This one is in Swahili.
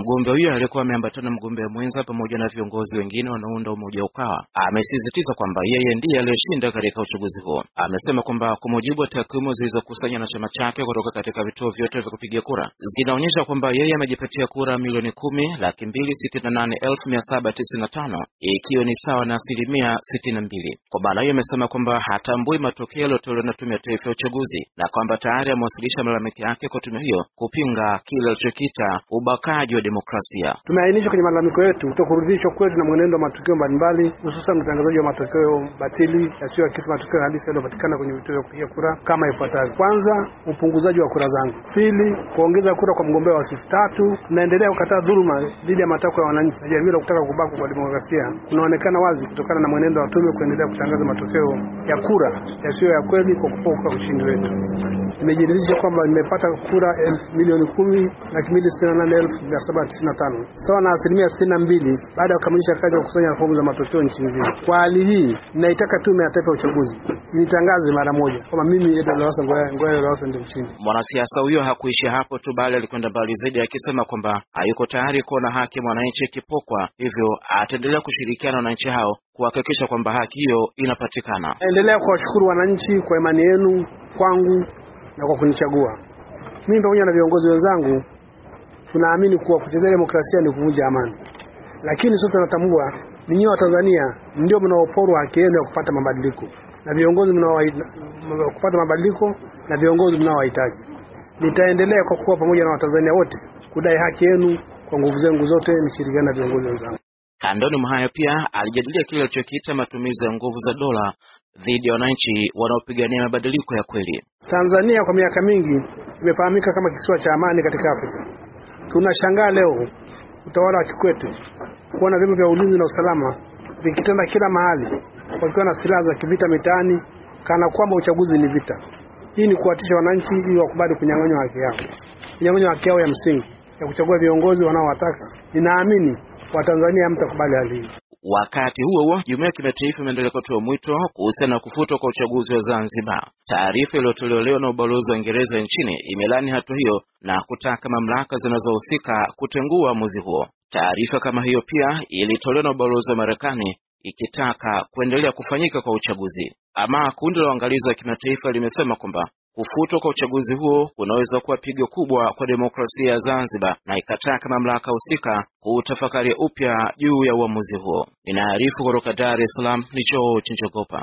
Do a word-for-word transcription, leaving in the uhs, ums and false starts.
Mgombea huyo aliyekuwa ameambatana mgombea mwenza pamoja na viongozi wengine wanaounda umoja Ukawa amesisitiza kwamba yeye ndiye aliyeshinda katika uchaguzi huo. Amesema kwamba kwa mujibu wa takwimu zilizokusanywa na chama chake kutoka katika vituo vyote vya kupigia kura zinaonyesha kwamba yeye amejipatia kura milioni kumi laki mbili sitini na nane elfu mia saba tisini na tano, ikiwa ni sawa na asilimia sitini na mbili. Kwa maana hiyo amesema kwamba hatambui matokeo yaliyotolewa na Tume ya Taifa ya Uchaguzi na kwamba tayari amewasilisha malalamiko yake kwa tume hiyo kupinga kile alichokiita ubakaji demokrasia. Tumeainishwa kwenye malalamiko yetu kutokurudishwa kwetu na mwenendo wa matukio mbalimbali, hususan utangazaji wa matokeo batili yasiyo akisi matokeo halisi yaliyopatikana kwenye vituo vya kupigia kura kama ifuatavyo: kwanza, upunguzaji wa kura zangu; pili, kuongeza kura kwa mgombea wa sisi; tatu, tunaendelea kukataa dhuluma dhidi ya matakwa ya wananchi. Jamii la kutaka kubaka kwa demokrasia unaonekana wazi kutokana na mwenendo wa tume kuendelea kutangaza matokeo ya kura yasiyo ya kweli kwa kupoka ushindi wetu. Nimejiridhisha kwamba nimepata kura milioni kumi laki mbili sitini na nane elfu mia saba tisini na tano, sawa na asilimia sitini na mbili baada ya kukamilisha kazi ya kukusanya fomu za matokeo nchini nzima. Kwa hali hii, naitaka Tume ya Taifa ya Uchaguzi nitangaze mara moja kama mimi Edward Lawaso ngoja Lawaso ndio mshindi. Mwanasiasa huyo hakuishi hapo tu, bali alikwenda mbali zaidi akisema kwamba hayuko tayari kuona haki mwananchi ikipokwa, hivyo ataendelea kushirikiana na wananchi hao kuhakikisha kwamba haki hiyo inapatikana. Endelea kuwashukuru wananchi kwa imani yenu kwangu na kwa kunichagua. Mimi pamoja na viongozi wenzangu tunaamini kuwa kuchezea demokrasia ni kuvunja amani. Lakini sote tunatambua ninyi wa Tanzania ndio mnaoporwa haki yenu ya kupata mabadiliko na viongozi mnaowahitaji kupata mabadiliko na viongozi mnaowahitaji. Nitaendelea kwa kuwa pamoja na Watanzania wote kudai haki yenu kwa nguvu zangu zote nikishirikiana na viongozi wenzangu. Kandoni Muhayo pia alijadilia kile alichokiita matumizi ya nguvu za dola dhidi ya wananchi wanaopigania mabadiliko ya kweli. Tanzania kwa miaka mingi imefahamika kama kisiwa cha amani katika Afrika. Tunashangaa leo utawala wa Kikwete kuona vyombo vya ulinzi na usalama vikitenda kila mahali wakiwa na silaha za kivita mitaani kana kwamba uchaguzi ni vita. Hii ni kuwatisha wananchi ili wakubali kunyang'anywa haki yao. Kunyang'anywa haki yao ya msingi ya kuchagua viongozi wanaowataka. Ninaamini Watanzania hamtakubali hali hii. Wakati huo huo, jumuiya ya kimataifa imeendelea kutoa mwito kuhusiana na kufutwa kwa uchaguzi wa Zanzibar. Taarifa iliyotolewa leo na ubalozi wa Uingereza nchini imelani hatua hiyo na kutaka mamlaka zinazohusika kutengua uamuzi huo. Taarifa kama hiyo pia ilitolewa na ubalozi wa Marekani ikitaka kuendelea kufanyika kwa uchaguzi. Ama kundi la waangalizi wa kimataifa limesema kwamba kufutwa kwa uchaguzi huo kunaweza kuwa pigo kubwa kwa demokrasia ya Zanzibar na ikataka mamlaka husika kutafakari upya juu ya uamuzi huo. Ninaarifu kutoka Dar es Salaam ni George Njogopa.